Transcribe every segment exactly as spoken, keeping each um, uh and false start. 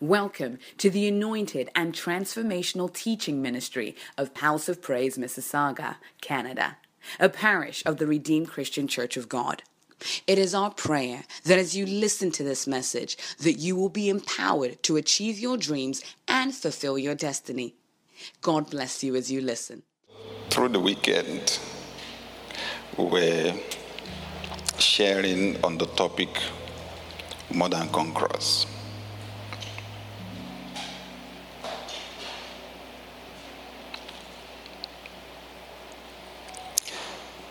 Welcome to the anointed and transformational teaching ministry of House of Praise, Mississauga, Canada, a parish of the Redeemed Christian Church of God. It is our prayer that as you listen to this message, that you will be empowered to achieve your dreams and fulfill your destiny. God bless you as you listen. Through the weekend, we were sharing on the topic, more than conquerors.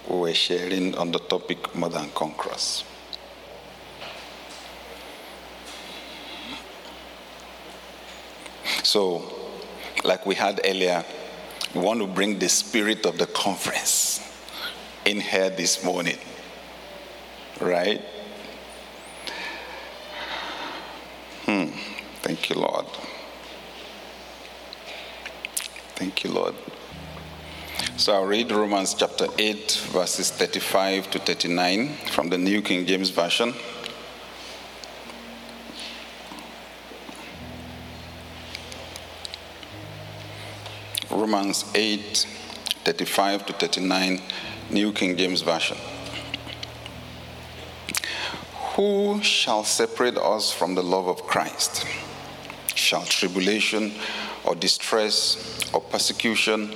We were sharing on the topic more than conquerors. So, like we had earlier, we want to bring the spirit of the conference in here this morning, right? Hmm. Thank you, Lord. Thank you, Lord. So I'll read Romans chapter eight, verses thirty-five to thirty-nine from the New King James Version. Romans eight, thirty-five to thirty-nine, New King James Version. Who shall separate us from the love of Christ? Shall tribulation, or distress, or persecution,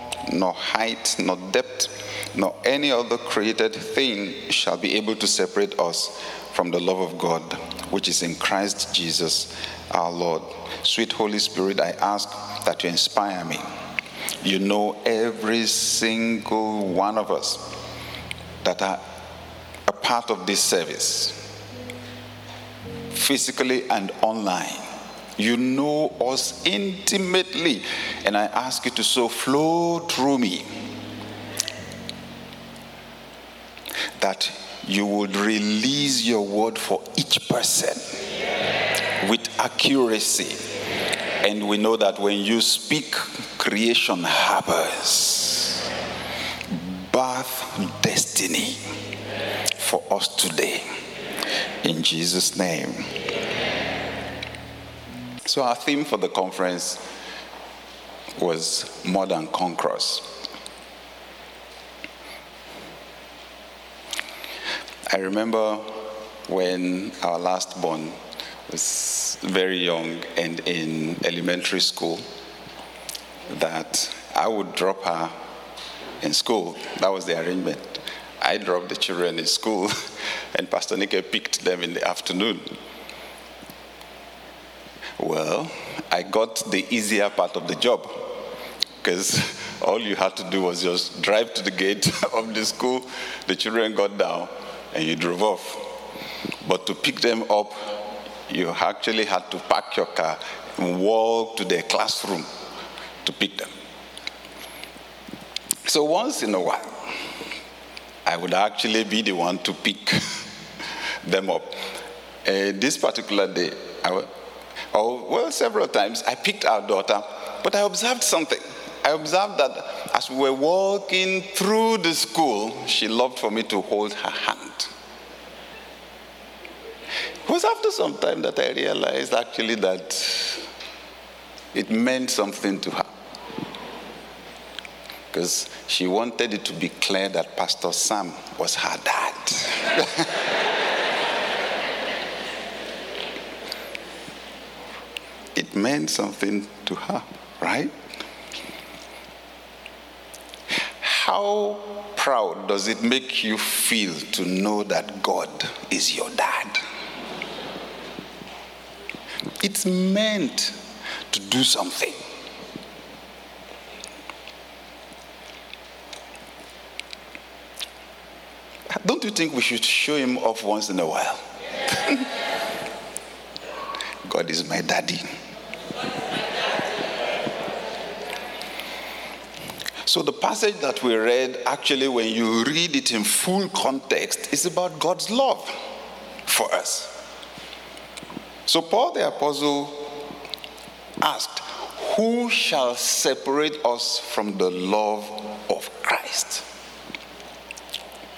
nor height, nor depth, nor any other created thing shall be able to separate us from the love of God, which is in Christ Jesus our Lord. Sweet Holy Spirit, I ask that you inspire me. You know every single one of us that are a part of this service, physically and online. You know us intimately, and I ask you to so flow through me that you would release your word for each person with accuracy. And we know that when you speak, creation harbors birth destiny for us today. In Jesus' name. So our theme for the conference was more than conquerors. I remember when our last born was very young and in elementary school, that I would drop her in school. That was the arrangement. I dropped the children in school and Pastor Nikke picked them in the afternoon. Well, I got the easier part of the job, because all you had to do was just drive to the gate of the school, the children got down, and you drove off. But to pick them up, you actually had to park your car and walk to their classroom to pick them. So once in a while, I would actually be the one to pick them up. Uh, this particular day, I was... Oh, well, several times I picked our daughter, but I observed something. I observed that as we were walking through the school, she loved for me to hold her hand. It was after some time that I realized actually that it meant something to her. Because she wanted it to be clear that Pastor Sam was her dad. It meant something to her, right? How proud does it make you feel to know that God is your dad? It's meant to do something. Don't you think we should show him off once in a while? God is my daddy. So the passage that we read, actually, when you read it in full context, is about God's love for us. So Paul the Apostle asked, who shall separate us from the love of Christ?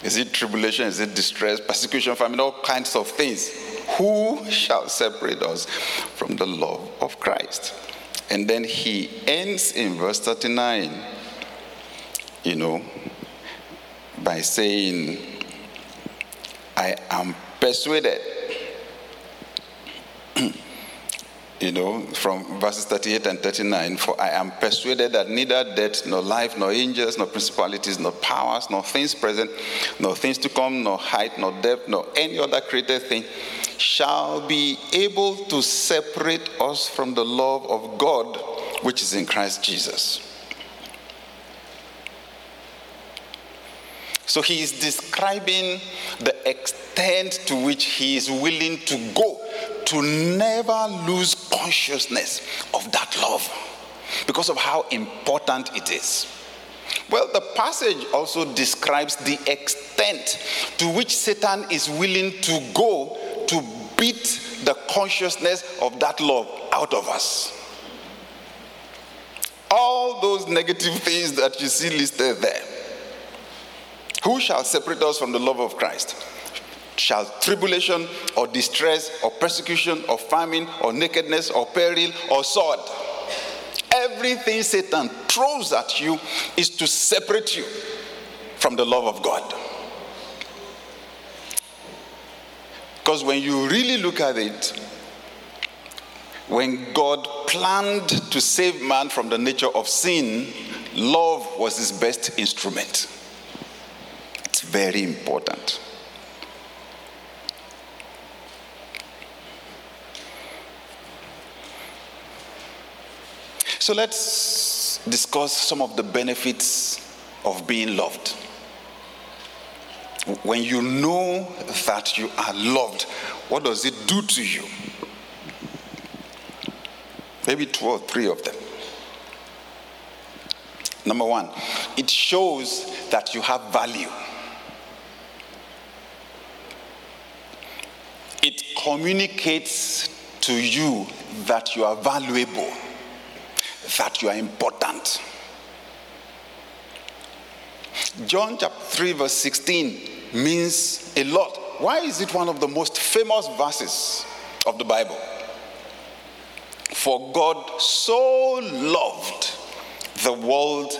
Is it tribulation? Is it distress? Persecution, famine, all kinds of things. Who shall separate us from the love of Christ? And then he ends in verse thirty-nine, you know, by saying, I am persuaded. You know, from verses thirty-eight and thirty-nine, for I am persuaded that neither death, nor life, nor angels, nor principalities, nor powers, nor things present, nor things to come, nor height, nor depth, nor any other created thing shall be able to separate us from the love of God, which is in Christ Jesus. So he is describing the extent to which he is willing to go to never lose consciousness of that love because of how important it is. Well, the passage also describes the extent to which Satan is willing to go to beat the consciousness of that love out of us. All those negative things that you see listed there. Who shall separate us from the love of Christ? Shall tribulation or distress or persecution or famine or nakedness or peril or sword? Everything Satan throws at you is to separate you from the love of God. Because when you really look at it, when God planned to save man from the nature of sin, love was his best instrument. It's very important. So let's discuss some of the benefits of being loved. When you know that you are loved, what does it do to you? Maybe two or three of them. Number one, it shows that you have value. It communicates to you that you are valuable, that you are important. John chapter three verse sixteen means a lot. Why is it one of the most famous verses of the Bible? For God so loved the world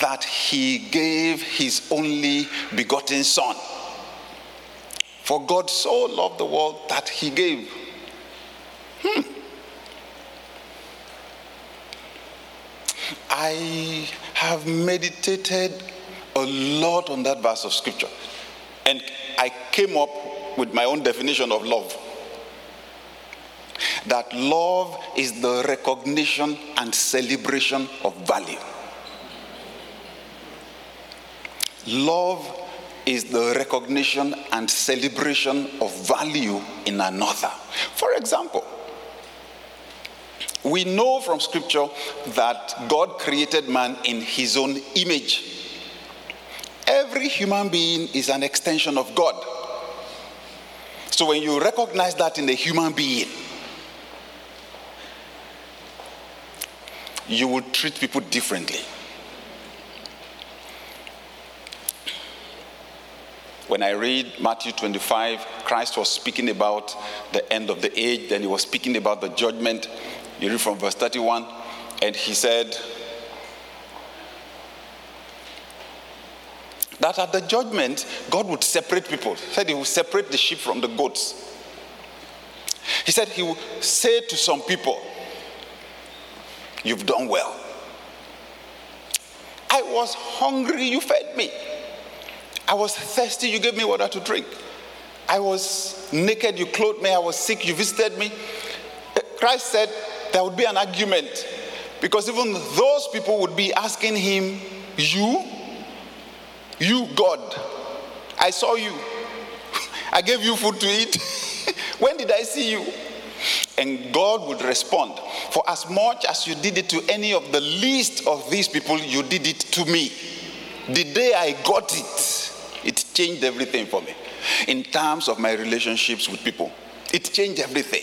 that he gave his only begotten son. For God so loved the world that he gave. Hmm. I have meditated a lot on that verse of scripture, and I came up with my own definition of love. That love is the recognition and celebration of value. Love is the recognition and celebration of value in another. For example, we know from scripture that God created man in his own image. Every human being is an extension of God. So when you recognize that in a human being, you will treat people differently. When I read Matthew twenty-five, Christ was speaking about the end of the age, then he was speaking about the judgment. You read from verse thirty-one, and he said that at the judgment, God would separate people. He said he would separate the sheep from the goats. He said he would say to some people, you've done well. I was hungry, you fed me. I was thirsty, you gave me water to drink. I was naked, you clothed me. I was sick, you visited me. Christ said, there would be an argument, because even those people would be asking him, you, you God, I saw you, I gave you food to eat, when did I see you? and God would respond. For as much as you did it to any of the least of these people, you did it to me. The day I got it, it changed everything for me. In terms of my relationships with people, it changed everything.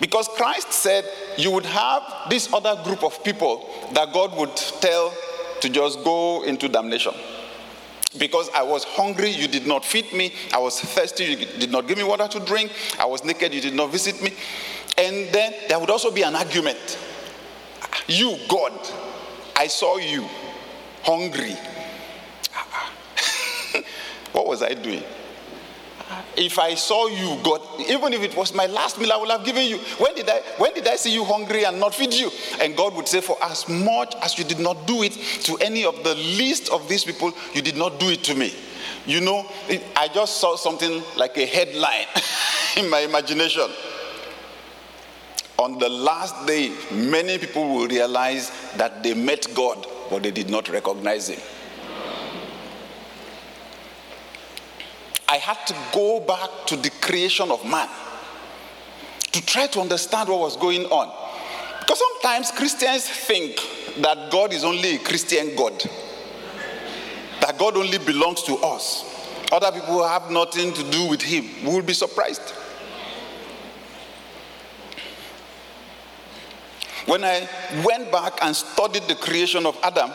Because Christ said you would have this other group of people that God would tell to just go into damnation. Because I was hungry, you did not feed me. I was thirsty, you did not give me water to drink. I was naked, you did not visit me. And then there would also be an argument. You, God, I saw you hungry. What was I doing? If I saw you, God, even if it was my last meal I would have given you, when did I when did I see you hungry and not feed you? And God would say, for as much as you did not do it to any of the least of these people, you did not do it to me. You know, it, I just saw something like a headline in my imagination. On the last day, many people will realize that they met God, but they did not recognize him. I had to go back to the creation of man to try to understand what was going on. Because sometimes Christians think that God is only a Christian God, that God only belongs to us. Other people have nothing to do with him. We will be surprised. When I went back and studied the creation of Adam,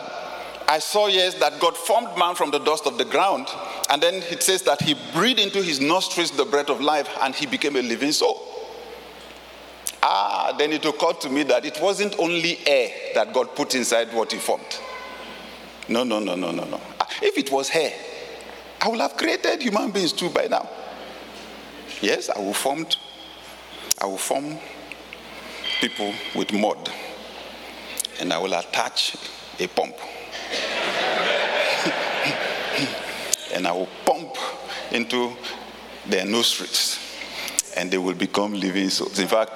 I saw, yes, that God formed man from the dust of the ground, and then it says that he breathed into his nostrils the breath of life, and he became a living soul. Ah, then it occurred to me that it wasn't only air that God put inside what he formed. No, no, no, no, no, no. If it was hair, I would have created human beings too by now. Yes, I will form, I will form people with mud, and I will attach a pump. And I will pump into their nostrils, and they will become living souls. In fact,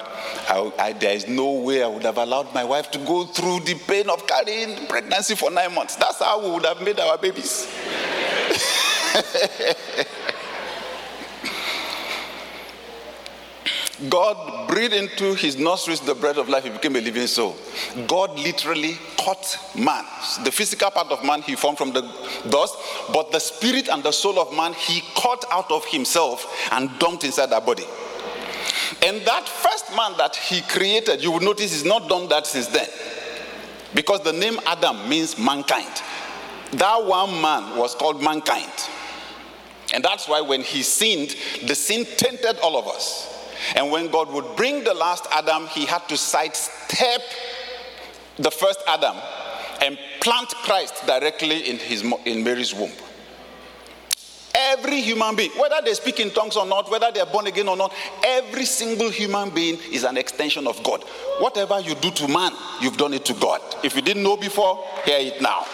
I, I, there is no way I would have allowed my wife to go through the pain of carrying pregnancy for nine months. That's how we would have made our babies. God breathed into his nostrils the breath of life. He became a living soul. God literally cut man. The physical part of man he formed from the dust, but the spirit and the soul of man he cut out of himself and dumped inside that body. And that first man that he created, you will notice he's not done that since then. Because the name Adam means mankind. That one man was called mankind. And that's why when he sinned, the sin tainted all of us. And when God would bring the last Adam, he had to sidestep the first Adam and plant Christ directly in his in Mary's womb. Every human being, whether they speak in tongues or not, whether they are born again or not, every single human being is an extension of God. Whatever you do to man, you've done it to God. If you didn't know before, hear it now.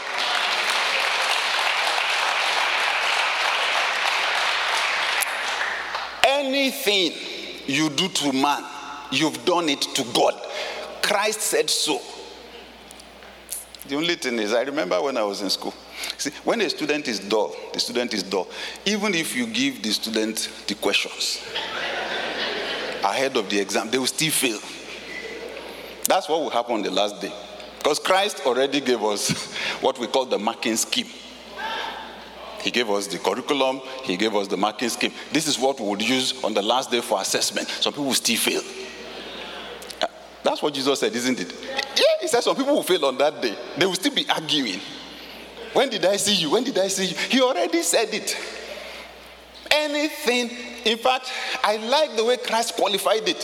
Anything you do to man, you've done it to God. Christ said so. The only thing is, I remember when I was in school. See, when a student is dull, the student is dull. Even if you give the student the questions ahead of the exam, they will still fail. That's what will happen on the last day. Because Christ already gave us what we call the marking scheme. He gave us the curriculum. He gave us the marking scheme. This is what we would use on the last day for assessment. Some people will still fail. That's what Jesus said, isn't it? Yeah, he said some people will fail on that day. They will still be arguing. When did I see you? When did I see you? He already said it. Anything. In fact, I like the way Christ qualified it.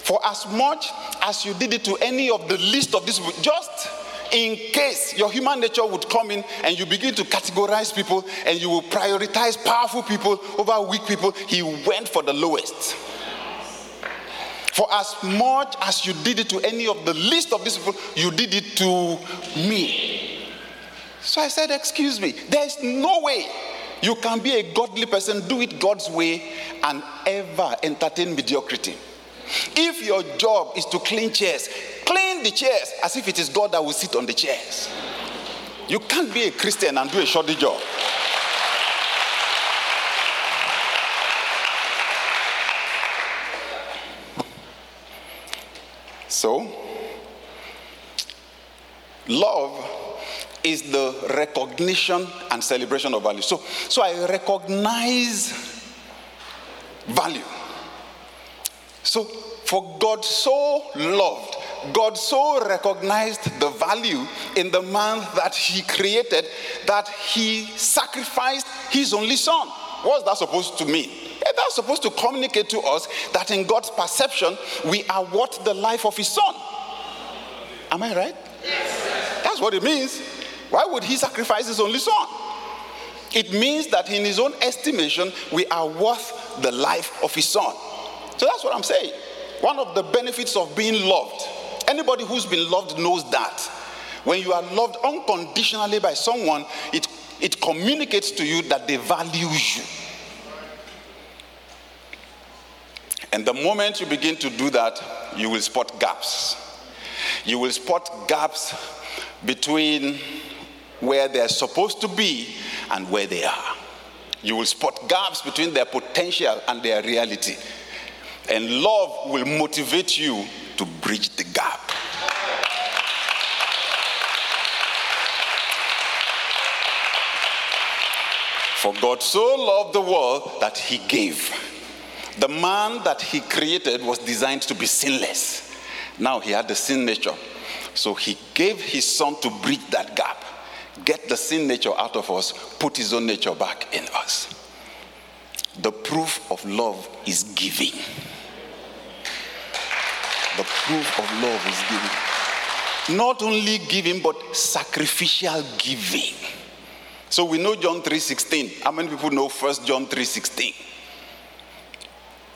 For as much as you did it to any of the least of these, just in case your human nature would come in and you begin to categorize people and you will prioritize powerful people over weak people, he went for the lowest. For as much as you did it to any of the least of these people, you did it to me. So I said, excuse me, there's no way you can be a godly person, do it God's way, and ever entertain mediocrity. If your job is to clean chairs, clean the chairs as if it is God that will sit on the chairs. You can't be a Christian and do a shoddy job. So, love is the recognition and celebration of value. So, so I recognize value. So, for God so loved, God so recognized the value in the man that he created that he sacrificed his only son. What's that supposed to mean? That's supposed to communicate to us that in God's perception, we are worth the life of his son. Am I right? Yes. That's what it means. Why would he sacrifice his only son? It means that in his own estimation, we are worth the life of his son. So that's what I'm saying. One of the benefits of being loved. Anybody who's been loved knows that. When you are loved unconditionally by someone, it, it communicates to you that they value you. And the moment you begin to do that, you will spot gaps. You will spot gaps between where they're supposed to be and where they are. You will spot gaps between their potential and their reality. And love will motivate you to bridge the gap. For God so loved the world that he gave. The man that he created was designed to be sinless. Now he had the sin nature. So he gave his son to bridge that gap. Get the sin nature out of us, put his own nature back in us. The proof of love is giving. The proof of love is giving. Not only giving, but sacrificial giving. So we know John three sixteen. How many people know First John three sixteen?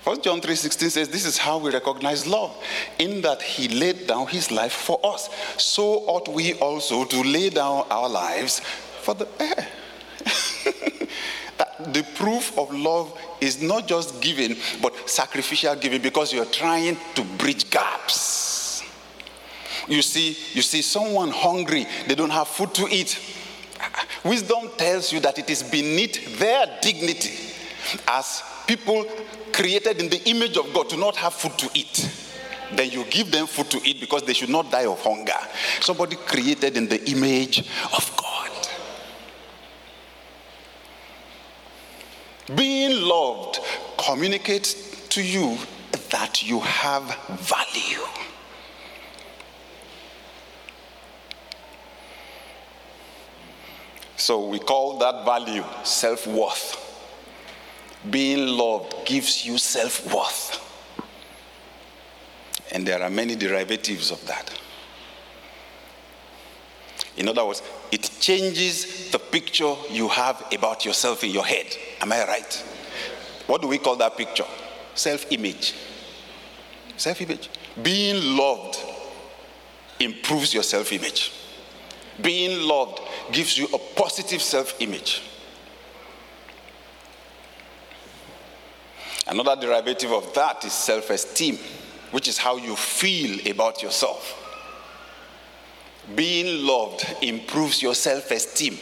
First John three sixteen says, this is how we recognize love, in that he laid down his life for us. So ought we also to lay down our lives for the... Eh. The proof of love is not just giving, but sacrificial giving, because you're trying to bridge gaps. You see, you see someone hungry, they don't have food to eat. Wisdom tells you that it is beneath their dignity as people created in the image of God to not have food to eat. Then you give them food to eat because they should not die of hunger. Somebody created in the image of God. Being loved communicates to you that you have value. So we call that value self-worth. Being loved gives you self-worth. And there are many derivatives of that. In other words, it changes the picture you have about yourself in your head. Am I right? What do we call that picture? Self-image. Self-image. Being loved improves your self-image. Being loved gives you a positive self-image. Another derivative of that is self-esteem, which is how you feel about yourself. Being loved improves your self-esteem.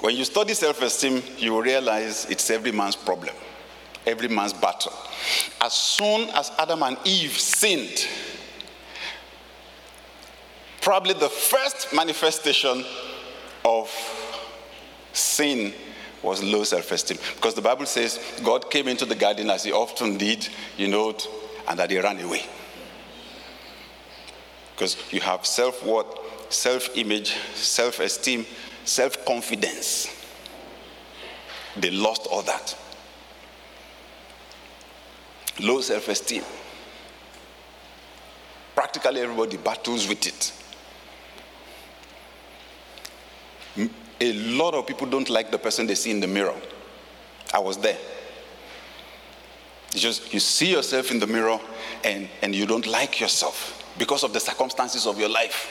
When you study self-esteem, you will realize it's every man's problem, every man's battle. As soon as Adam and Eve sinned, probably the first manifestation of sin was low self-esteem. Because the Bible says God came into the garden as he often did, you know, and that he ran away. Because you have self-worth, self-image, self-esteem, self-confidence. They lost all that. Low self-esteem. Practically everybody battles with it. A lot of people don't like the person they see in the mirror. I was there. It's just you see yourself in the mirror and, and you don't like yourself, because of the circumstances of your life.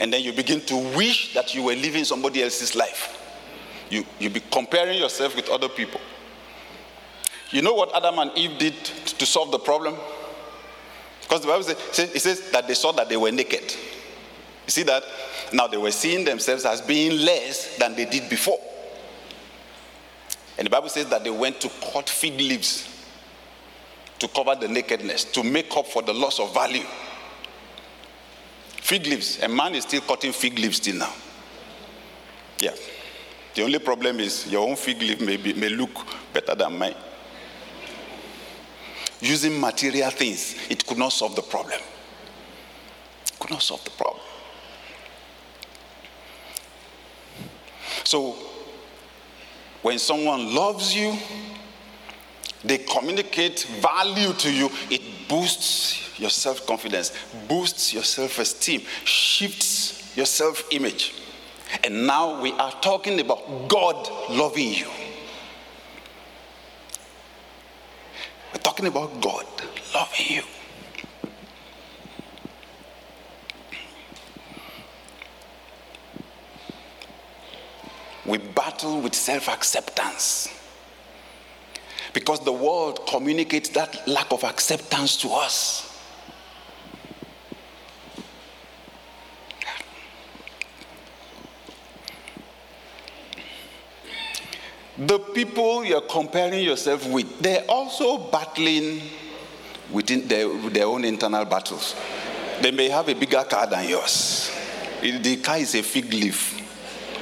And then you begin to wish that you were living somebody else's life. You, you be comparing yourself with other people. You know what Adam and Eve did to solve the problem? Because the Bible says, it says that they saw that they were naked. You see that? Now they were seeing themselves as being less than they did before. And the Bible says that they went to cut fig leaves to cover the nakedness, to make up for the loss of value. Fig leaves. A man is still cutting fig leaves till now. Yeah. The only problem is your own fig leaf may, be, may look better than mine. Using material things, it could not solve the problem. It could not solve the problem. So, when someone loves you, they communicate value to you, it boosts your self-confidence, boosts your self-esteem, shifts your self-image. And now we are talking about God loving you. We're talking about God loving you. We battle with self-acceptance, because the world communicates that lack of acceptance to us. The people you're comparing yourself with, they're also battling within their, their own internal battles. They may have a bigger car than yours. The car is a fig leaf.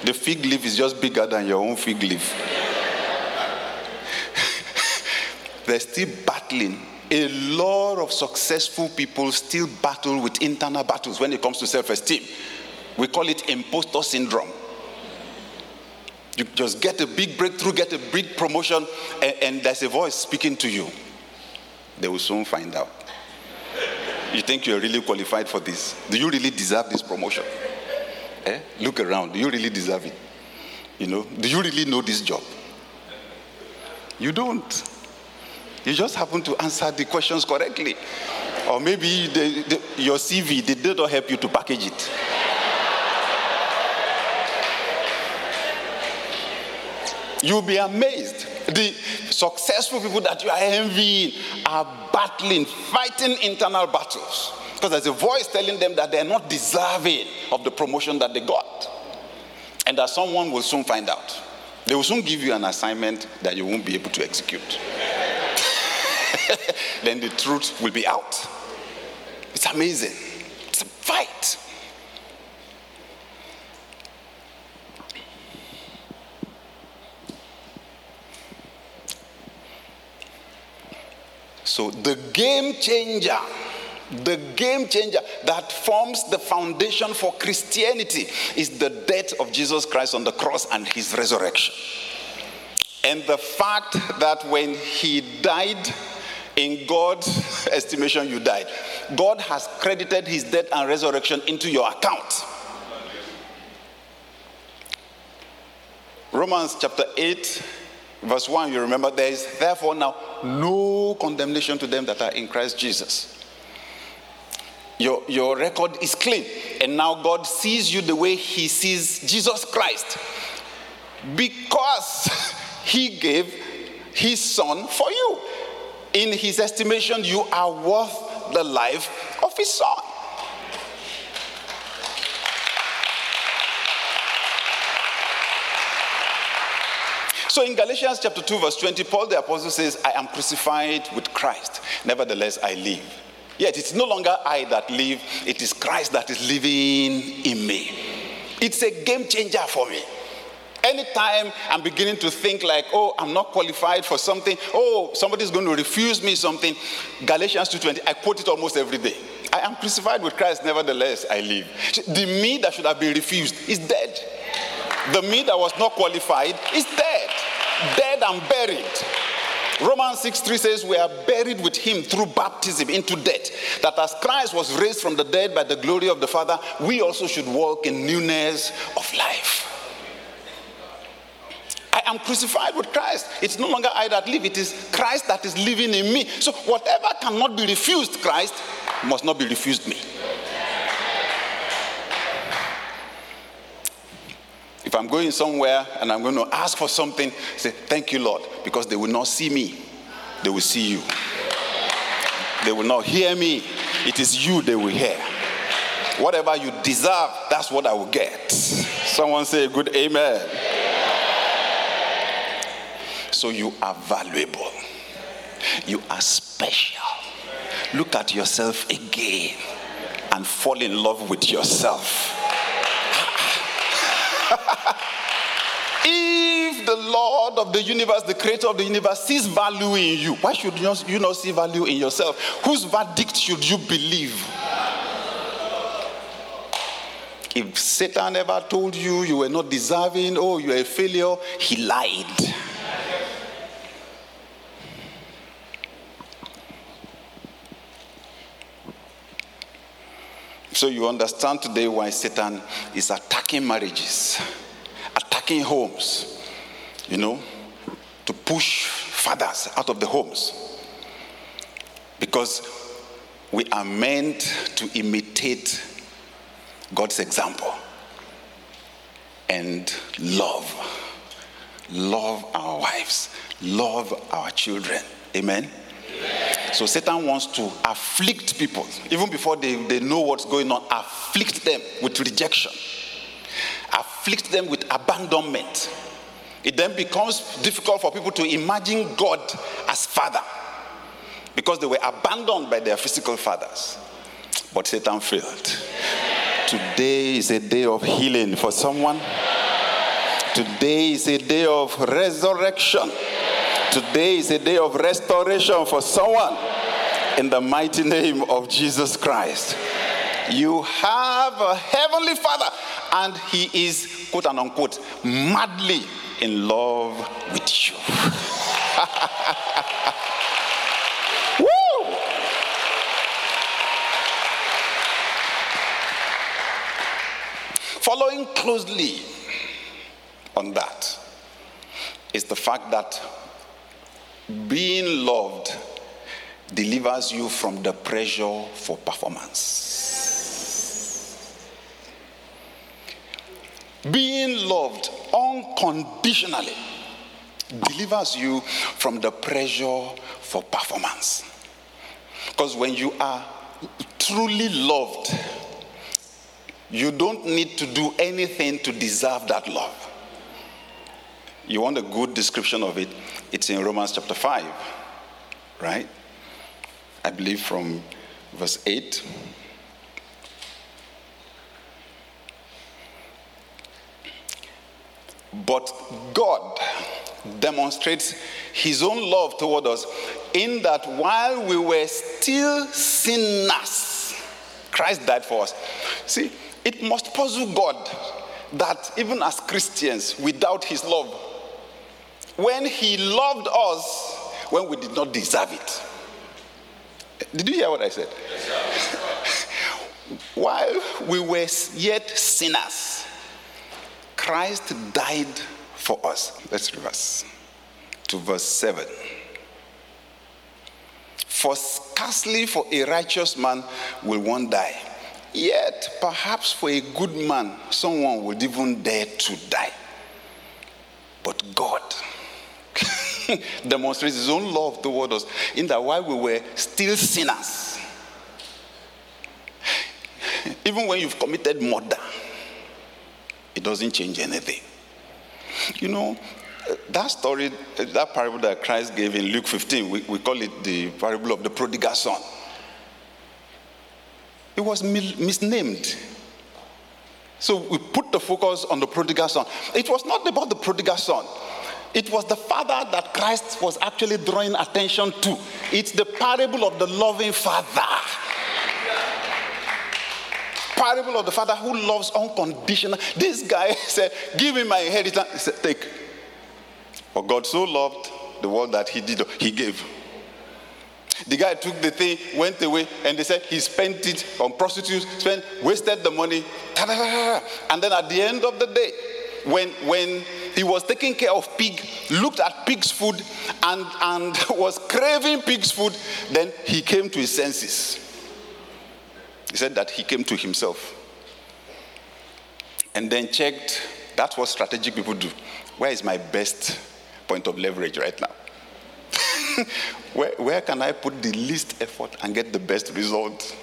The fig leaf is just bigger than your own fig leaf. They're still battling. A lot of successful people still battle with internal battles when it comes to self-esteem. We call it imposter syndrome. You just get a big breakthrough, get a big promotion, and, and there's a voice speaking to you. They will soon find out. You think you're really qualified for this? Do you really deserve this promotion? Eh? Look around. Do you really deserve it? You know, do you really know this job? You don't. You just happen to answer the questions correctly. Or maybe the, the, your C V, they did not help you to package it. You'll be amazed. The successful people that you are envying are battling, fighting internal battles. Because there's a voice telling them that they're not deserving of the promotion that they got. And that someone will soon find out. They will soon give you an assignment that you won't be able to execute. Then the truth will be out. It's amazing. It's a fight. So the game changer... The game changer that forms the foundation for Christianity is the death of Jesus Christ on the cross and his resurrection. And the fact that when he died, in God's estimation, you died. God has credited his death and resurrection into your account. Romans chapter eight, verse one, you remember, there is therefore now no condemnation to them that are in Christ Jesus. Your, your record is clean. And now God sees you the way he sees Jesus Christ. Because he gave his son for you. In his estimation, you are worth the life of his son. So in Galatians chapter two, verse twenty, Paul the Apostle says, I am crucified with Christ. Nevertheless, I live. Yet it's no longer I that live, it is Christ that is living in me. It's a game changer for me. Anytime I'm beginning to think like, oh, I'm not qualified for something, oh, somebody's going to refuse me something, Galatians two twenty, I quote it almost every day. I am crucified with Christ, nevertheless I live. The me that should have been refused is dead. The me that was not qualified is dead. Dead and buried. Romans six three says, we are buried with him through baptism into death, that as Christ was raised from the dead by the glory of the Father, we also should walk in newness of life. I am crucified with Christ. It's no longer I that live, it is Christ that is living in me. So whatever cannot be refused Christ must not be refused me. If I'm going somewhere and I'm going to ask for something, say, thank you, Lord, because they will not see me. They will see you. They will not hear me. It is you they will hear. Whatever you deserve, that's what I will get. Someone say a good amen. So you are valuable. You are special. special. Look at yourself again and fall in love with yourself. If the Lord of the universe, the creator of the universe, sees value in you, why should you not see value in yourself? Whose verdict should you believe? If Satan ever told you you were not deserving, oh, you are a failure, he lied. So you understand today why Satan is attacking marriages, attacking homes, you know, to push fathers out of the homes. Because we are meant to imitate God's example and love. Love our wives. Love our children. Amen? Amen. So Satan wants to afflict people. Even before they, they know what's going on, afflict them with rejection. Afflict them with abandonment. It then becomes difficult for people to imagine God as Father, because they were abandoned by their physical fathers. But Satan failed. Today is a day of healing for someone. Today is a day of resurrection. Today is a day of restoration for someone. In the mighty name of Jesus Christ. You have a heavenly Father, and he is, quote and unquote, madly in love with you. Woo! Following closely on that is the fact that being loved delivers you from the pressure for performance. Being loved unconditionally delivers you from the pressure for performance. Because when you are truly loved, you don't need to do anything to deserve that love. You want a good description of it? It's in Romans chapter five, right? I believe from verse eight. But God demonstrates his own love toward us in that while we were still sinners, Christ died for us. See, it must puzzle God that even as Christians, we doubt his love. When he loved us, when we did not deserve it. Did you hear what I said? Yes, while we were yet sinners, Christ died for us. Let's reverse to verse seven. For scarcely for a righteous man will one die. Yet, perhaps for a good man, someone would even dare to die. But God demonstrates his own love toward us in that while we were still sinners, even when you've committed murder, it doesn't change anything. You know, that story, that parable that Christ gave in Luke fifteen, we, we call it the parable of the prodigal son. It was misnamed. So we put the focus on the prodigal son. It was not about the prodigal son. It was the father that Christ was actually drawing attention to. It's the parable of the loving father. Parable of the father who loves unconditionally. This guy said, give me my inheritance. He said, take. For God so loved the world that he did, he gave. The guy took the thing, went away, and they said he spent it on prostitutes, spent, wasted the money. And then at the end of the day, when when he was taking care of pig, looked at pig's food, and, and was craving pig's food, then he came to his senses. He said that he came to himself. And then checked, that's what strategic people do. Where is my best point of leverage right now? Where, where can I put the least effort and get the best result?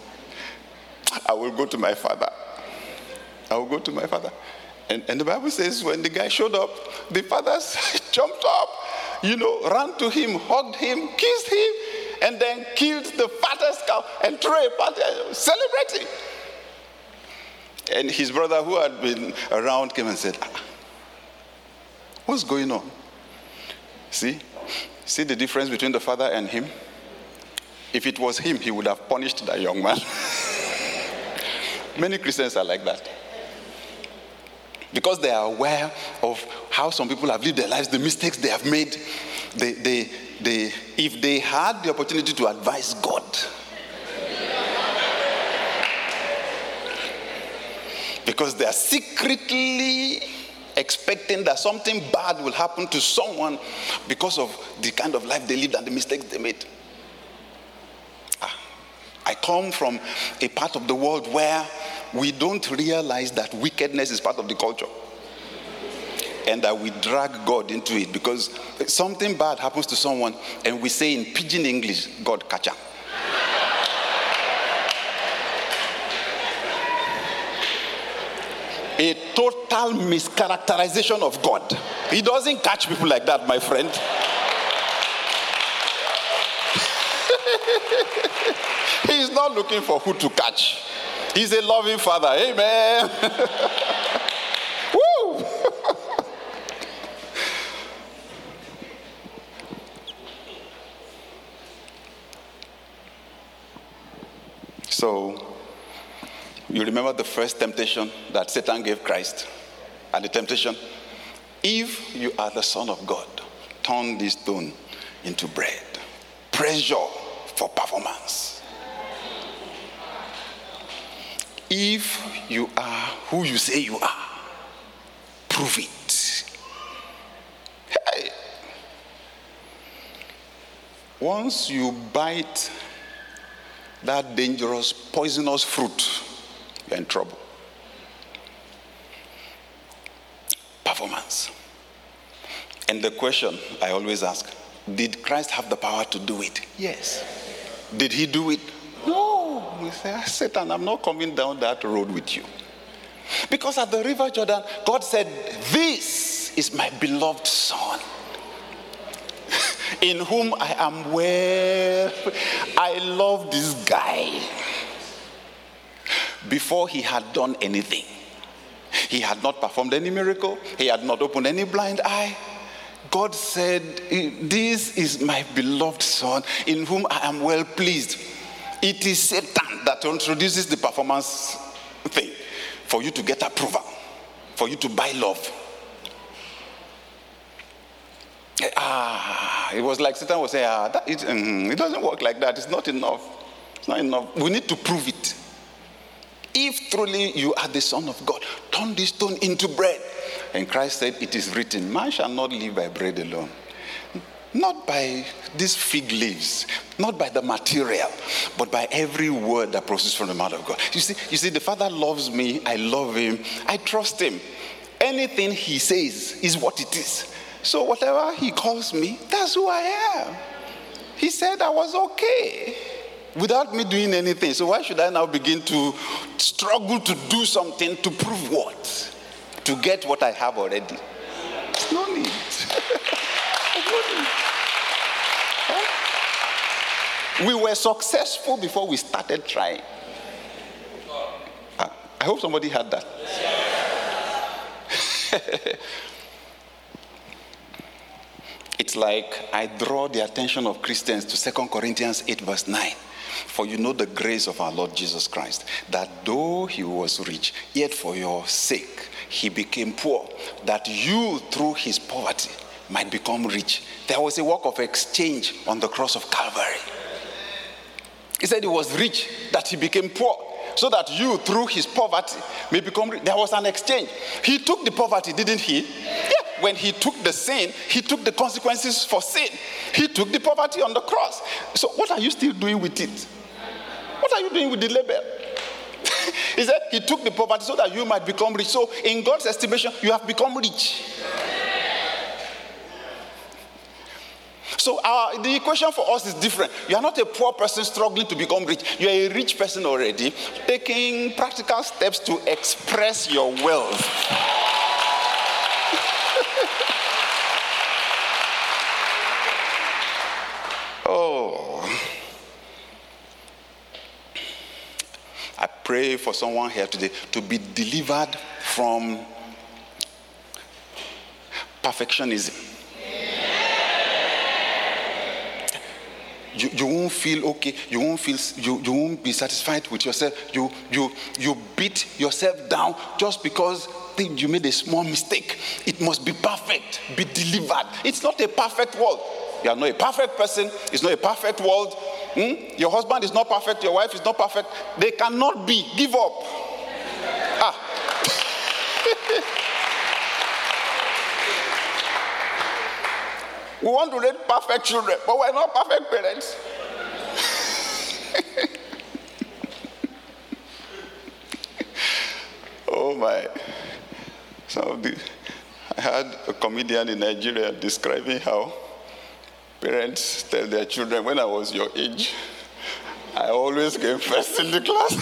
I will go to my father. I will go to my father. And, and the Bible says when the guy showed up, the fathers jumped up, you know, ran to him, hugged him, kissed him, and then killed the fattest cow and threw a party, celebrating. And his brother who had been around came and said, ah, what's going on? See? See the difference between the father and him? If it was him, he would have punished that young man. Many Christians are like that. Because they are aware of how some people have lived their lives, the mistakes they have made. They, they, they, if they had the opportunity to advise God. Because they are secretly expecting that something bad will happen to someone because of the kind of life they lived and the mistakes they made. I come from a part of the world where we don't realize that wickedness is part of the culture. And that we drag God into it because something bad happens to someone and we say in pidgin English, God catch him. A total mischaracterization of God. He doesn't catch people like that, my friend. He's not looking for who to catch. He's a loving father. Amen. Woo! So, you remember the first temptation that Satan gave Christ? And the temptation, if you are the Son of God, turn this stone into bread. Pressure for performance. If you are who you say you are, prove it. Hey. Once you bite that dangerous, poisonous fruit, you're in trouble. Performance. And the question I always ask, did Christ have the power to do it? Yes. Did he do it? We say, Satan, I'm not coming down that road with you. Because at the river Jordan, God said, this is my beloved son, in whom I am well. I love this guy. Before he had done anything, he had not performed any miracle, he had not opened any blind eye. God said, this is my beloved son, in whom I am well pleased. It is Satan that introduces the performance thing for you to get approval, for you to buy love. Ah, it was like Satan was saying, ah, that, it, mm, it doesn't work like that. It's not enough. It's not enough. We need to prove it. If truly you are the Son of God, turn this stone into bread. And Christ said, it is written, man shall not live by bread alone. Not by these fig leaves, not by the material, but by every word that proceeds from the mouth of God. You see, you see, the Father loves me, I love him, I trust him. Anything he says is what it is. So whatever he calls me, that's who I am. He said I was okay without me doing anything. So why should I now begin to struggle to do something to prove what? To get what I have already. There's no need. We were successful before we started trying. I hope somebody heard that. Yeah. It's like I draw the attention of Christians to Second Corinthians eight verse nine. For you know the grace of our Lord Jesus Christ, that though he was rich, yet for your sake he became poor, that you through his poverty might become rich. There was a work of exchange on the cross of Calvary. He said he was rich, that he became poor, so that you, through his poverty, may become rich. There was an exchange. He took the poverty, didn't he? Yeah. When he took the sin, he took the consequences for sin. He took the poverty on the cross. So what are you still doing with it? What are you doing with the label? He said he took the poverty so that you might become rich. So in God's estimation, you have become rich. So our, the equation for us is different. You are not a poor person struggling to become rich. You are a rich person already, taking practical steps to express your wealth. Oh. I pray for someone here today to be delivered from perfectionism. You, you won't feel okay. You won't feel you, you won't be satisfied with yourself. You you you beat yourself down just because you made a small mistake. It must be perfect. Be delivered. It's not a perfect world. You are not a perfect person. It's not a perfect world. Hmm? Your husband is not perfect. Your wife is not perfect. They cannot be. Give up. Ah. We want to raise perfect children, but we're not perfect parents. Oh my. Some of the, I had a comedian in Nigeria describing how parents tell their children, when I was your age, I always came first in the class.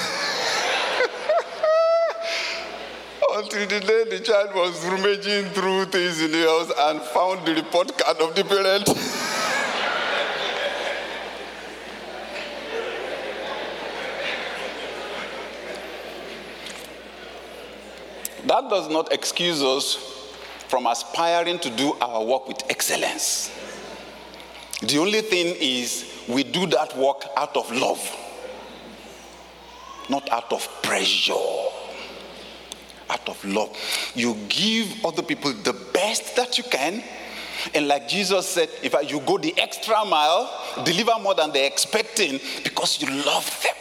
Until the day the child was rummaging through things in the house and found the report card of the parent. That does not excuse us from aspiring to do our work with excellence. The only thing is we do that work out of love, not out of pressure. Out of love. You give other people the best that you can. And like Jesus said, if you go the extra mile, deliver more than they're expecting because you love them.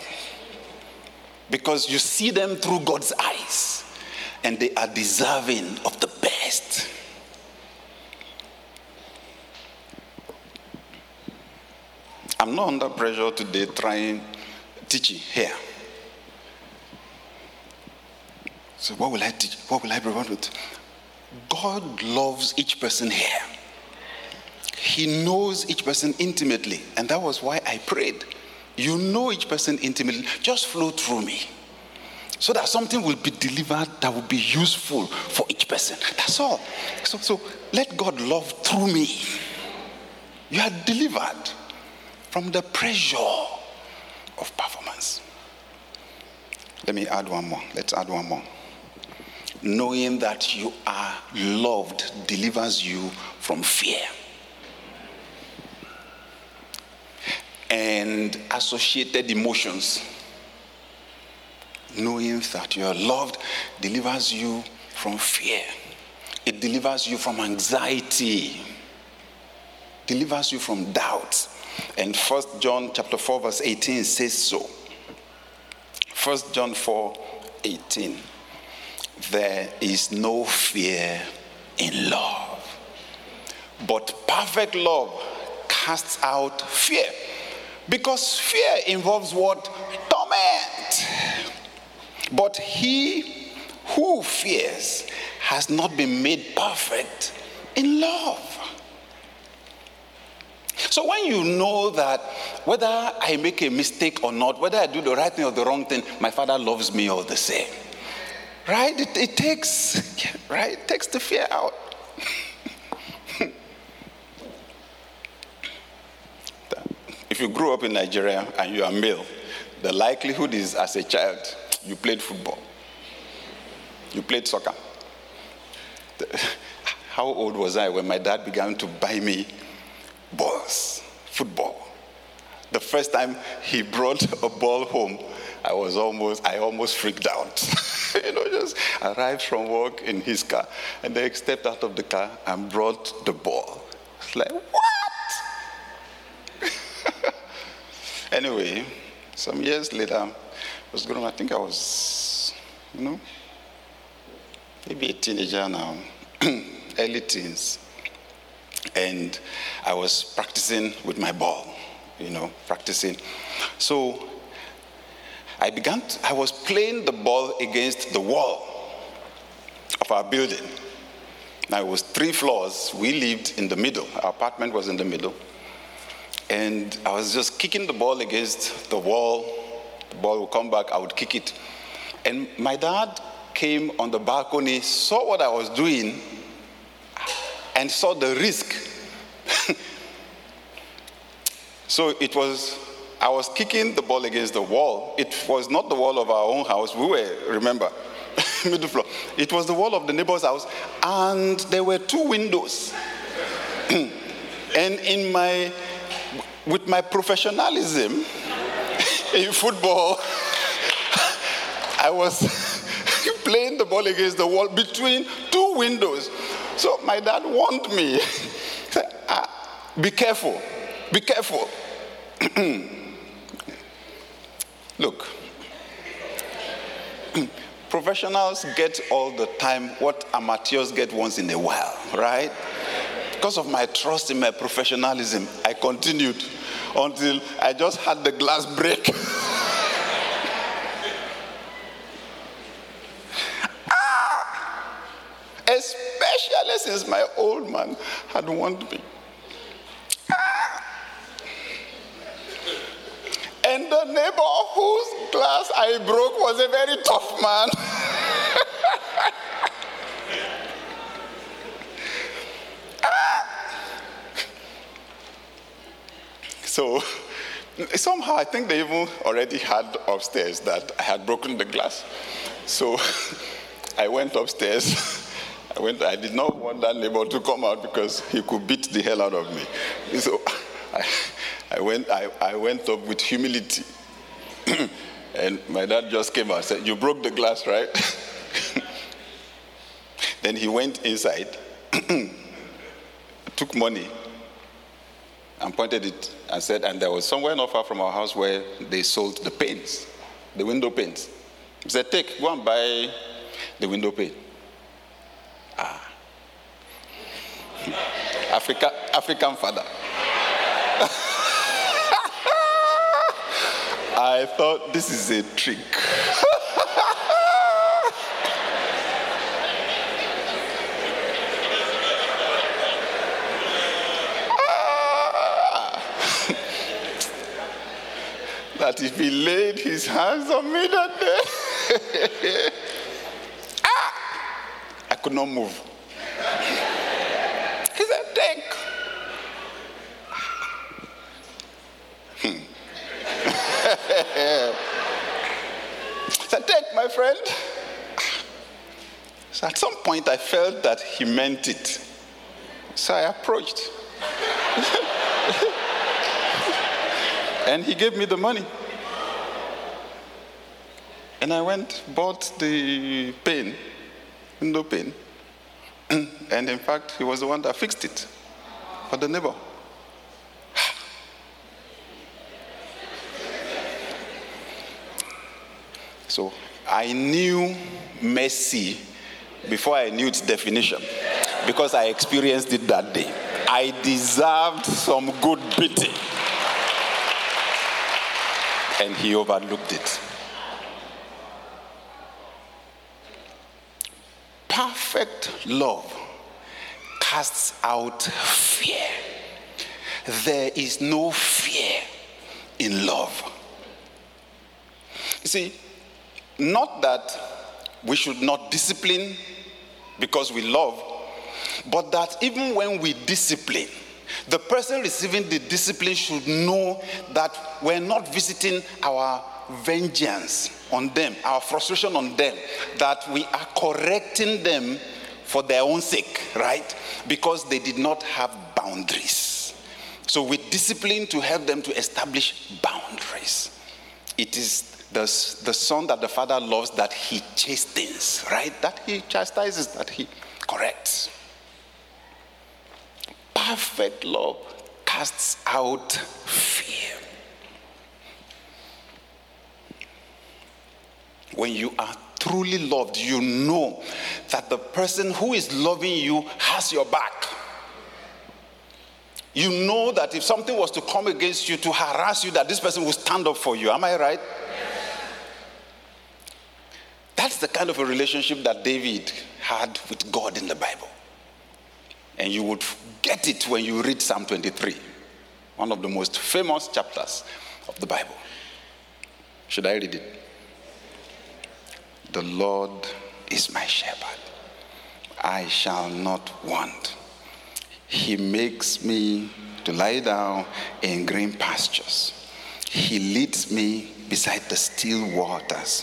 Because you see them through God's eyes. And they are deserving of the best. I'm not under pressure today trying teaching here. So what will I teach? What will I reward with? God loves each person here. He knows each person intimately. And that was why I prayed. You know each person intimately. Just flow through me. So that something will be delivered that will be useful for each person. That's all. So, so let God love through me. You are delivered from the pressure of performance. Let me add one more. Let's add one more. Knowing that you are loved delivers you from fear. And associated emotions. Knowing that you are loved delivers you from fear. It delivers you from anxiety. Delivers you from doubt. And First John chapter four verse eighteen says so. First John four eighteen. There is no fear in love. But perfect love casts out fear. Because fear involves what? Torment. But he who fears has not been made perfect in love. So when you know that whether I make a mistake or not, whether I do the right thing or the wrong thing, my Father loves me all the same. Right? It, it takes, right? It takes the fear out. If you grew up in Nigeria and you are male, the likelihood is as a child, you played football. You played soccer. How old was I when my dad began to buy me balls, football? The first time he brought a ball home, I was almost, I almost freaked out. You know, just arrived from work in his car, and then stepped out of the car and brought the ball. It's like, what? Anyway, some years later, I was grown. I think I was, you know, maybe a teenager now, early teens. And I was practicing with my ball, you know, practicing. So I began, to, I was playing the ball against the wall of our building. Now it was three floors. We lived in the middle. Our apartment was in the middle. And I was just kicking the ball against the wall. The ball would come back, I would kick it. And my dad came on the balcony, saw what I was doing, and saw the risk. So it was I was kicking the ball against the wall. It was not the wall of our own house. We were, remember, middle floor. It was the wall of the neighbor's house, and there were two windows. And in my, with my professionalism in football, I was playing the ball against the wall between two windows. So my dad warned me, be careful, be careful. Look, professionals get all the time what amateurs get once in a while, right? Because of my trust in my professionalism, I continued until I just had the glass break. Ah! Especially since my old man had warned me. And the neighbor whose glass I broke was a very tough man. Ah! So somehow I think they even already had upstairs that I had broken the glass. So I went upstairs. I went. I did not want that neighbor to come out because he could beat the hell out of me. So I, I went I, I went up with humility. And my dad just came out and said, "You broke the glass, right?" Then he went inside, took money, and pointed it and said, and there was somewhere not far from our house where they sold the panes, the window panes. He said, "Take, go and buy the window pane." Ah. Africa, African father. I thought, this is a trick. That if he laid his hands on me that day, ah! I could not move. He said, "Take." Hmm. So take, my friend. So at some point I felt that he meant it. So I approached. And he gave me the money. And I went, bought the pane, window pane. And in fact, he was the one that fixed it for the neighbor. So I knew mercy before I knew its definition, because I experienced it that day. I deserved some good beating. And he overlooked it. Perfect love casts out fear. There is no fear in love. You see, not that we should not discipline because we love, but that even when we discipline, the person receiving the discipline should know that we're not visiting our vengeance on them, our frustration on them, that we are correcting them for their own sake, right? Because they did not have boundaries. So we discipline to help them to establish boundaries. It is The, the son that the father loves, that he chastens, right? That he chastises, that he corrects. Perfect love casts out fear. When you are truly loved, you know that the person who is loving you has your back. You know that if something was to come against you, to harass you, that this person will stand up for you. Am I right? That's the kind of a relationship that David had with God in the Bible. And you would get it when you read Psalm twenty-three, one of the most famous chapters of the Bible. Should I read it? "The Lord is my shepherd. I shall not want. He makes me to lie down in green pastures. He leads me beside the still waters.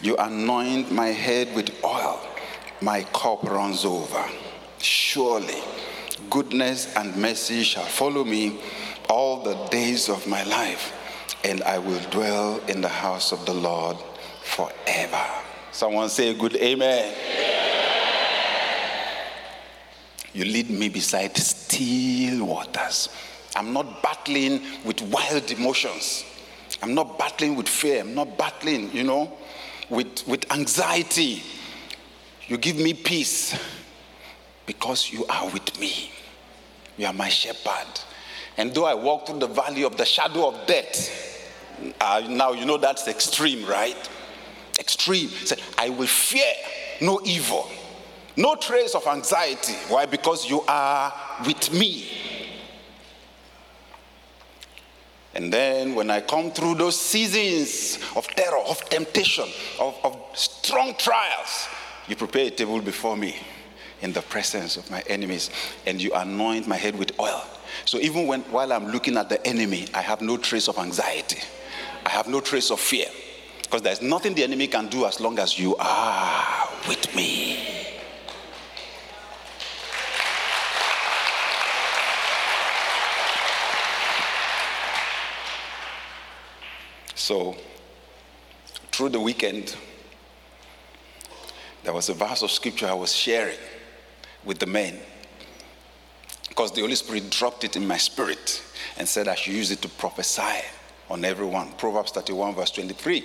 You anoint my head with oil. My cup runs over. Surely, goodness and mercy shall follow me all the days of my life, and I will dwell in the house of the Lord forever. Someone say a good amen. Amen. You lead me beside still waters. I'm not battling with wild emotions. I'm not battling with fear. I'm not battling, you know, with, with anxiety. You give me peace because you are with me. You are my shepherd. And though I walk through the valley of the shadow of death, uh, now you know that's extreme, right? Extreme. So I will fear no evil, no trace of anxiety. Why? Because you are with me. And then when I come through those seasons of terror, of temptation, of, of strong trials, you prepare a table before me in the presence of my enemies, and you anoint my head with oil. So even when while I'm looking at the enemy, I have no trace of anxiety. I have no trace of fear, because there's nothing the enemy can do as long as you are with me. So, through the weekend, there was a verse of scripture I was sharing with the men, because the Holy Spirit dropped it in my spirit and said I should use it to prophesy on everyone. Proverbs thirty-one verse twenty-three.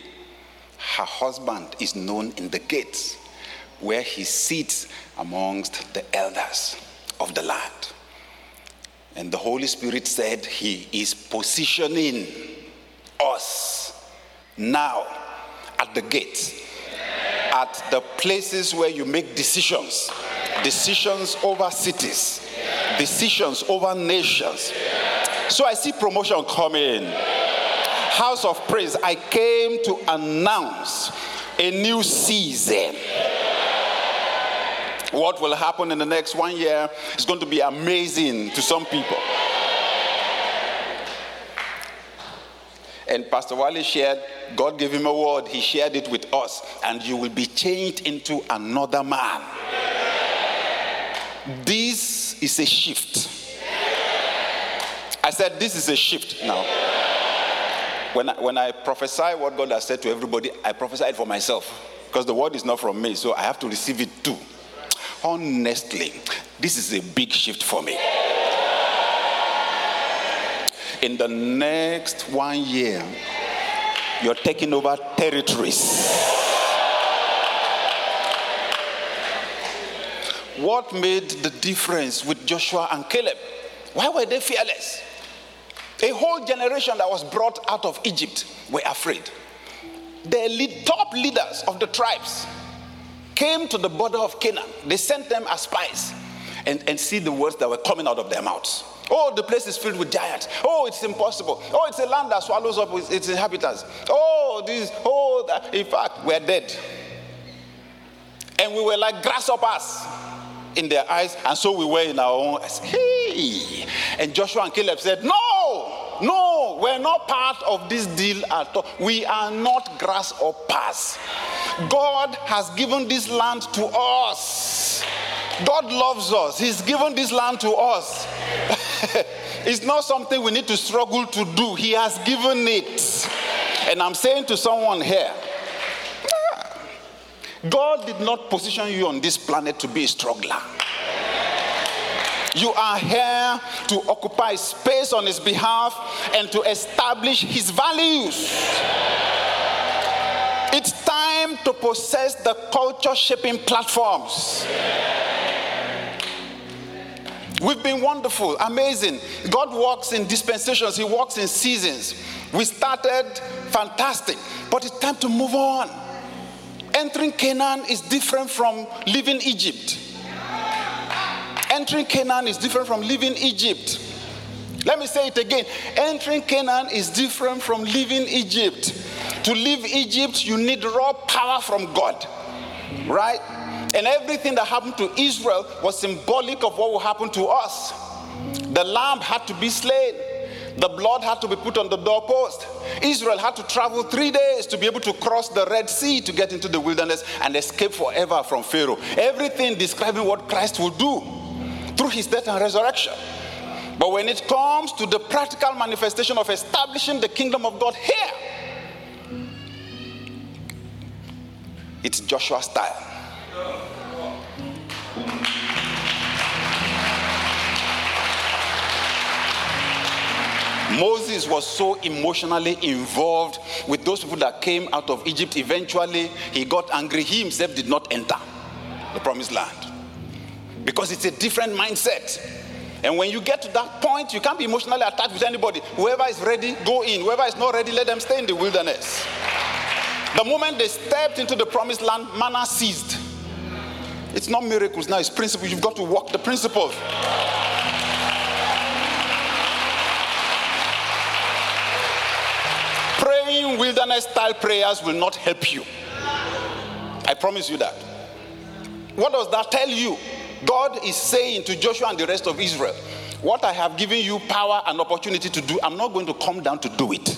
Her husband is known in the gates where he sits amongst the elders of the land. And the Holy Spirit said he is positioning us now at the gates, at the places where you make decisions, decisions over cities, decisions over nations. So I see promotion coming. House of Praise, I came to announce a new season. What will happen in the next one year is going to be amazing to some people. And Pastor Wally shared, God gave him a word, he shared it with us, and you will be changed into another man. Yeah. This is a shift. Yeah. I said, this is a shift now. Yeah. When I, when I prophesy what God has said to everybody, I prophesy it for myself, because the word is not from me, so I have to receive it too. Honestly, this is a big shift for me. Yeah. In the next one year, you're taking over territories. What made the difference with Joshua and Caleb? Why were they fearless? A whole generation that was brought out of Egypt were afraid. The top leaders of the tribes came to the border of Canaan. They sent them as spies. And, and see the words that were coming out of their mouths. Oh, the place is filled with giants. Oh, it's impossible. Oh, it's a land that swallows up its inhabitants. Oh, this, oh, that. In fact, we're dead. And we were like grasshoppers in their eyes, and so we were in our own eyes. Hey! And Joshua and Caleb said, no, no, we're not part of this deal at all. We are not grasshoppers. God has given this land to us. God loves us. He's given this land to us. It's not something we need to struggle to do. He has given it. And I'm saying to someone here, God did not position you on this planet to be a struggler. You are here to occupy space on his behalf and to establish his values. It's time to possess the culture-shaping platforms. We've been wonderful, amazing. God works in dispensations. He works in seasons. We started fantastic. But it's time to move on. Entering Canaan is different from leaving Egypt. Entering Canaan is different from leaving Egypt. Let me say it again. Entering Canaan is different from leaving Egypt. To leave Egypt, you need raw power from God. Right? And everything that happened to Israel was symbolic of what will happen to us. The lamb had to be slain. The blood had to be put on the doorpost. Israel had to travel three days to be able to cross the Red Sea to get into the wilderness and escape forever from Pharaoh. Everything describing what Christ will do through his death and resurrection. But when it comes to the practical manifestation of establishing the kingdom of God here, it's Joshua style. Moses was so emotionally involved with those people that came out of Egypt. Eventually, he got angry. He himself did not enter the promised land because it's a different mindset. And when you get to that point, you can't be emotionally attached with anybody. Whoever is ready, go in. Whoever is not ready, let them stay in the wilderness. The moment they stepped into the promised land, manna ceased. It's not miracles now, it's principles. You've got to walk the principles. Praying wilderness-style prayers will not help you. I promise you that. What does that tell you? God is saying to Joshua and the rest of Israel, what I have given you power and opportunity to do, I'm not going to come down to do it.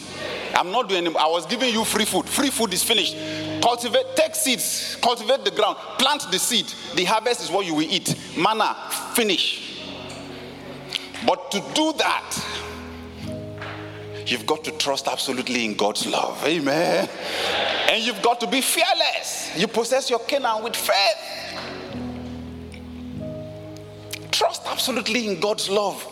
I'm not doing it. I was giving you free food. Free food is finished. Cultivate, take seeds, cultivate the ground, plant the seed. The harvest is what you will eat. Manna, finish. But to do that, you've got to trust absolutely in God's love. Amen. And you've got to be fearless. You possess your Canaan with faith. Trust absolutely in God's love.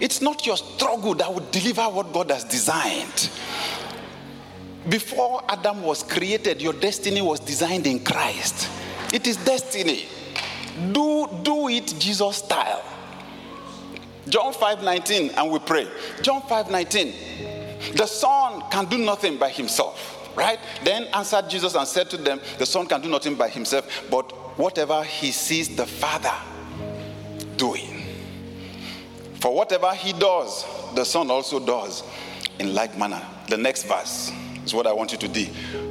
It's not your struggle that will deliver what God has designed. Before Adam was created, your destiny was designed in Christ. It is destiny. Do, do it Jesus style. John five nineteen, and we pray. John five nineteen. The Son can do nothing by himself, right? Then answered Jesus and said to them, the Son can do nothing by himself, but whatever he sees the Father doing. For whatever he does, the Son also does in like manner. The next verse is what I want you to do.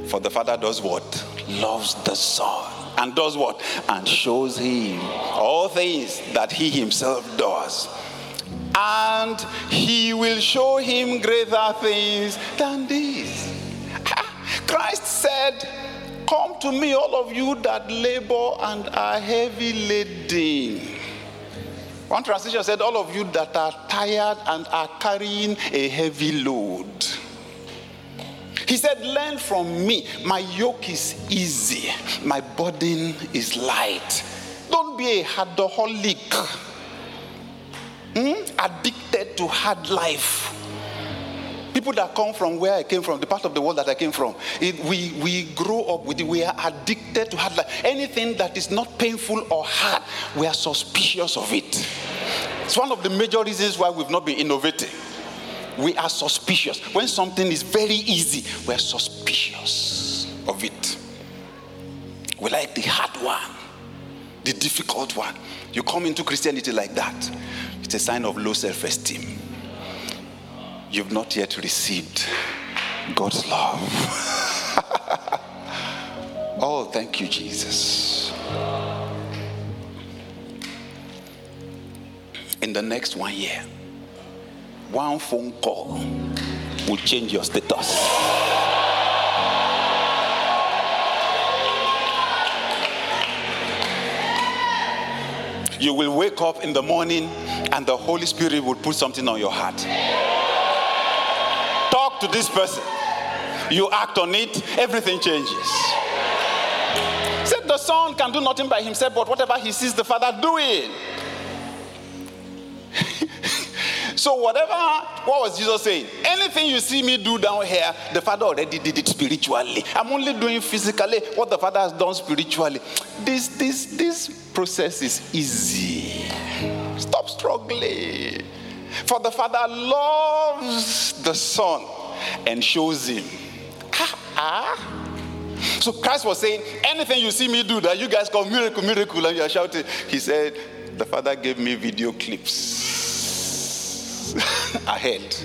For the Father does what? Loves the Son. And does what? And shows him all things that he himself does. And he will show him greater things than these. Christ said, come to me, all of you that labor and are heavy laden. One translation said, all of you that are tired and are carrying a heavy load. He said, learn from me. My yoke is easy. My burden is light. Don't be a hardaholic. Hmm? Addicted to hard life. People that come from where I came from, the part of the world that I came from, it, we, we grow up with it. We are addicted to hard life. Anything that is not painful or hard, we are suspicious of it. It's one of the major reasons why we've not been innovative. We are suspicious. When something is very easy, we are suspicious of it. We like the hard one, the difficult one. You come into Christianity like that, it's a sign of low self-esteem. You've not yet received God's love. Oh, thank you, Jesus. In the next one year, one phone call will change your status. You will wake up in the morning and the Holy Spirit will put something on your heart. Talk to this person. You act on it, everything changes. Said the Son can do nothing by himself, but whatever he sees the Father doing. So whatever, what was Jesus saying? Anything you see me do down here, the Father already did it spiritually. I'm only doing physically what the Father has done spiritually. This, this, this process is easy. Stop struggling. For the Father loves the Son and shows him. Huh? So Christ was saying, anything you see me do that you guys call miracle, miracle, and you are shouting. He said, the Father gave me video clips. I heard,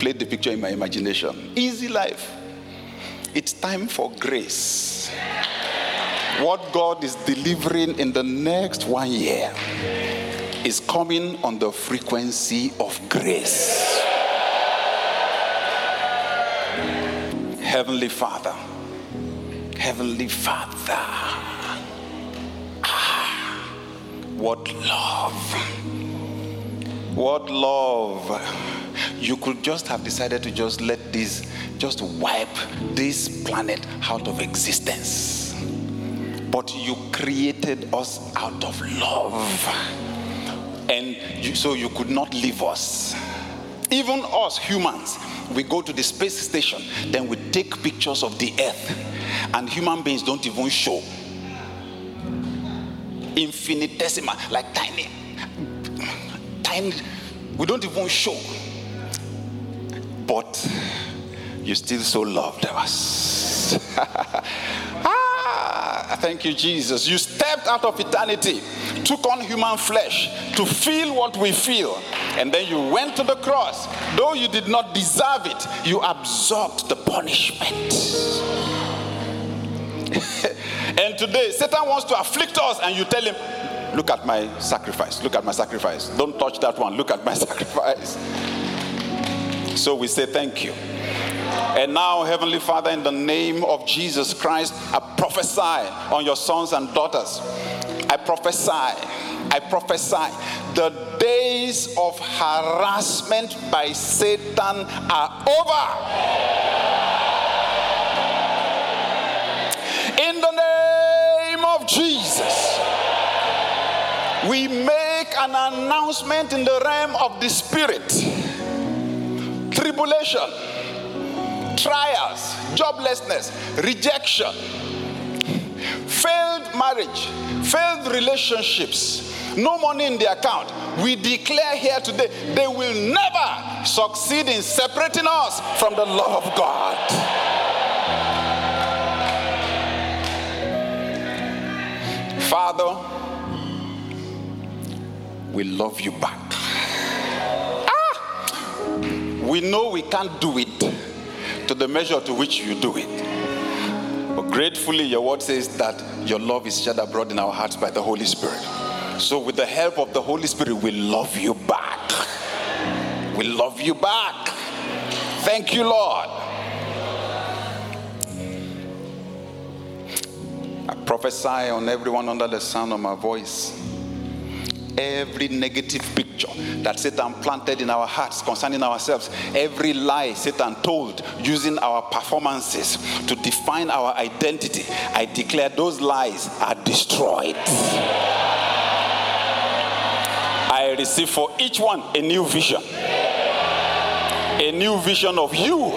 played the picture in my imagination. Easy life. It's time for grace. What God is delivering in the next one year is coming on the frequency of grace. Heavenly Father. Heavenly Father, ah, what love, what love. You could just have decided to just let this, just wipe this planet out of existence. But you created us out of love. And you, so you could not leave us. Even us humans, we go to the space station, then we take pictures of the earth. And human beings don't even show. Infinitesimal, like tiny, tiny. We don't even show. But you still so loved us. Ah, thank you, Jesus. You stepped out of eternity, took on human flesh to feel what we feel. And then you went to the cross. Though you did not deserve it, you absorbed the punishment. And today, Satan wants to afflict us, and you tell him, look at my sacrifice, look at my sacrifice. Don't touch that one, look at my sacrifice. So we say thank you. And now, Heavenly Father, in the name of Jesus Christ, I prophesy on your sons and daughters. I prophesy, I prophesy. The days of harassment by Satan are over. In the name of Jesus, we make an announcement in the realm of the spirit. Tribulation, trials, joblessness, rejection, failed marriage, failed relationships, no money in the account. We declare here today, they will never succeed in separating us from the love of God. Father, we love you back. Ah! We know we can't do it to the measure to which you do it. But gratefully, your word says that your love is shed abroad in our hearts by the Holy Spirit. So with the help of the Holy Spirit, we love you back. We love you back. Thank you, Lord. I prophesy on everyone under the sound of my voice. Every negative picture that Satan planted in our hearts concerning ourselves, every lie Satan told using our performances to define our identity, I declare those lies are destroyed. I receive for each one a new vision. A new vision of you.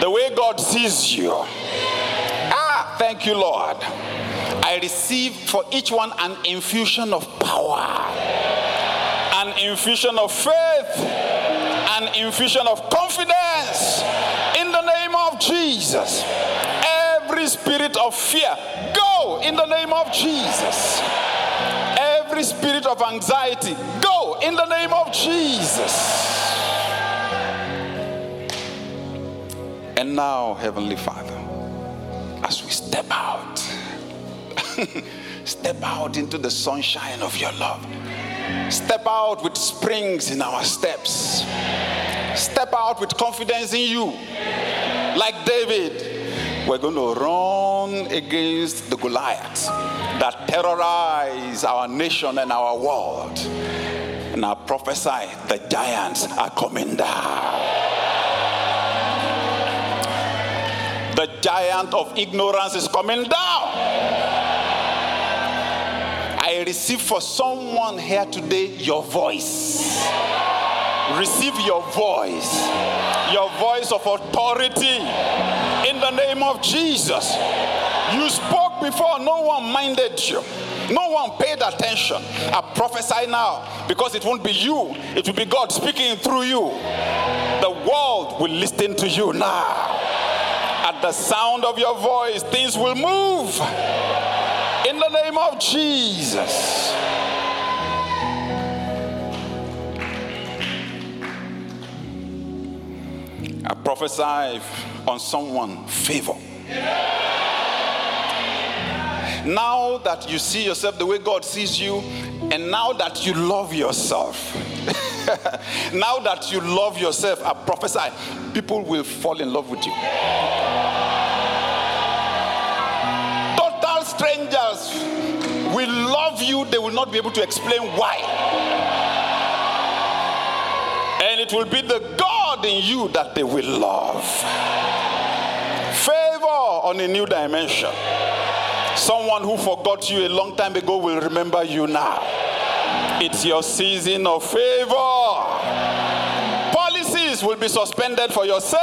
The way God sees you. Thank you, Lord. I receive for each one an infusion of power, an infusion of faith, an infusion of confidence. In the name of Jesus, every spirit of fear, go in the name of Jesus. Every spirit of anxiety, go in the name of Jesus. And now, Heavenly Father, as we step out, step out into the sunshine of your love. Step out with springs in our steps. Step out with confidence in you. Like David, we're going to run against the Goliath that terrorize our nation and our world. And I prophesy the giants are coming down. The giant of ignorance is coming down. I receive for someone here today your voice. Receive your voice. Your voice of authority. In the name of Jesus. You spoke before, no one minded you. No one paid attention. I prophesy now because it won't be you. It will be God speaking through you. The world will listen to you now. the sound of your voice, things will move in the name of Jesus. I prophesy on someone favor. Now that you see yourself the way God sees you, and now that you love yourself, now that you love yourself, I prophesy, people will fall in love with you. Total strangers will love you. They will not be able to explain why. And it will be the God in you that they will love. Favor on a new dimension. Someone who forgot you a long time ago will remember you now. It's your season of favor. Policies will be suspended for your sake.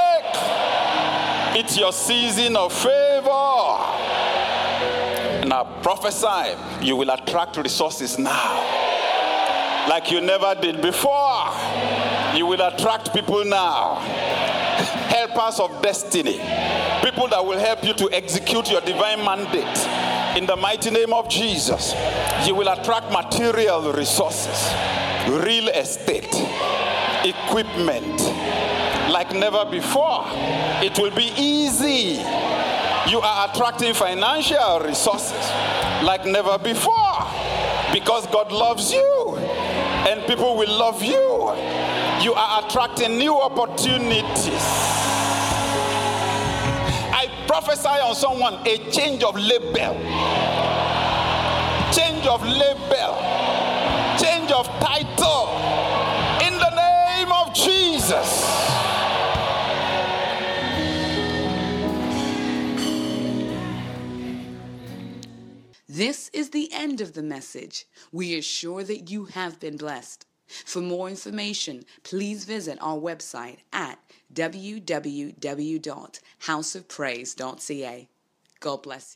It's your season of favor. And I prophesy, you will attract resources now. Like you never did before. You will attract people now. Helpers of destiny. People that will help you to execute your divine mandate. In the mighty name of Jesus, you will attract material resources, real estate, equipment. Like never before, it will be easy. You are attracting financial resources like never before because God loves you and people will love you. You are attracting new opportunities. Prophesy on someone a change of label, change of label, change of title in the name of Jesus. This is the end of the message. We are sure that you have been blessed. For more information, please visit our website at w w w dot house of praise dot c a. God bless you.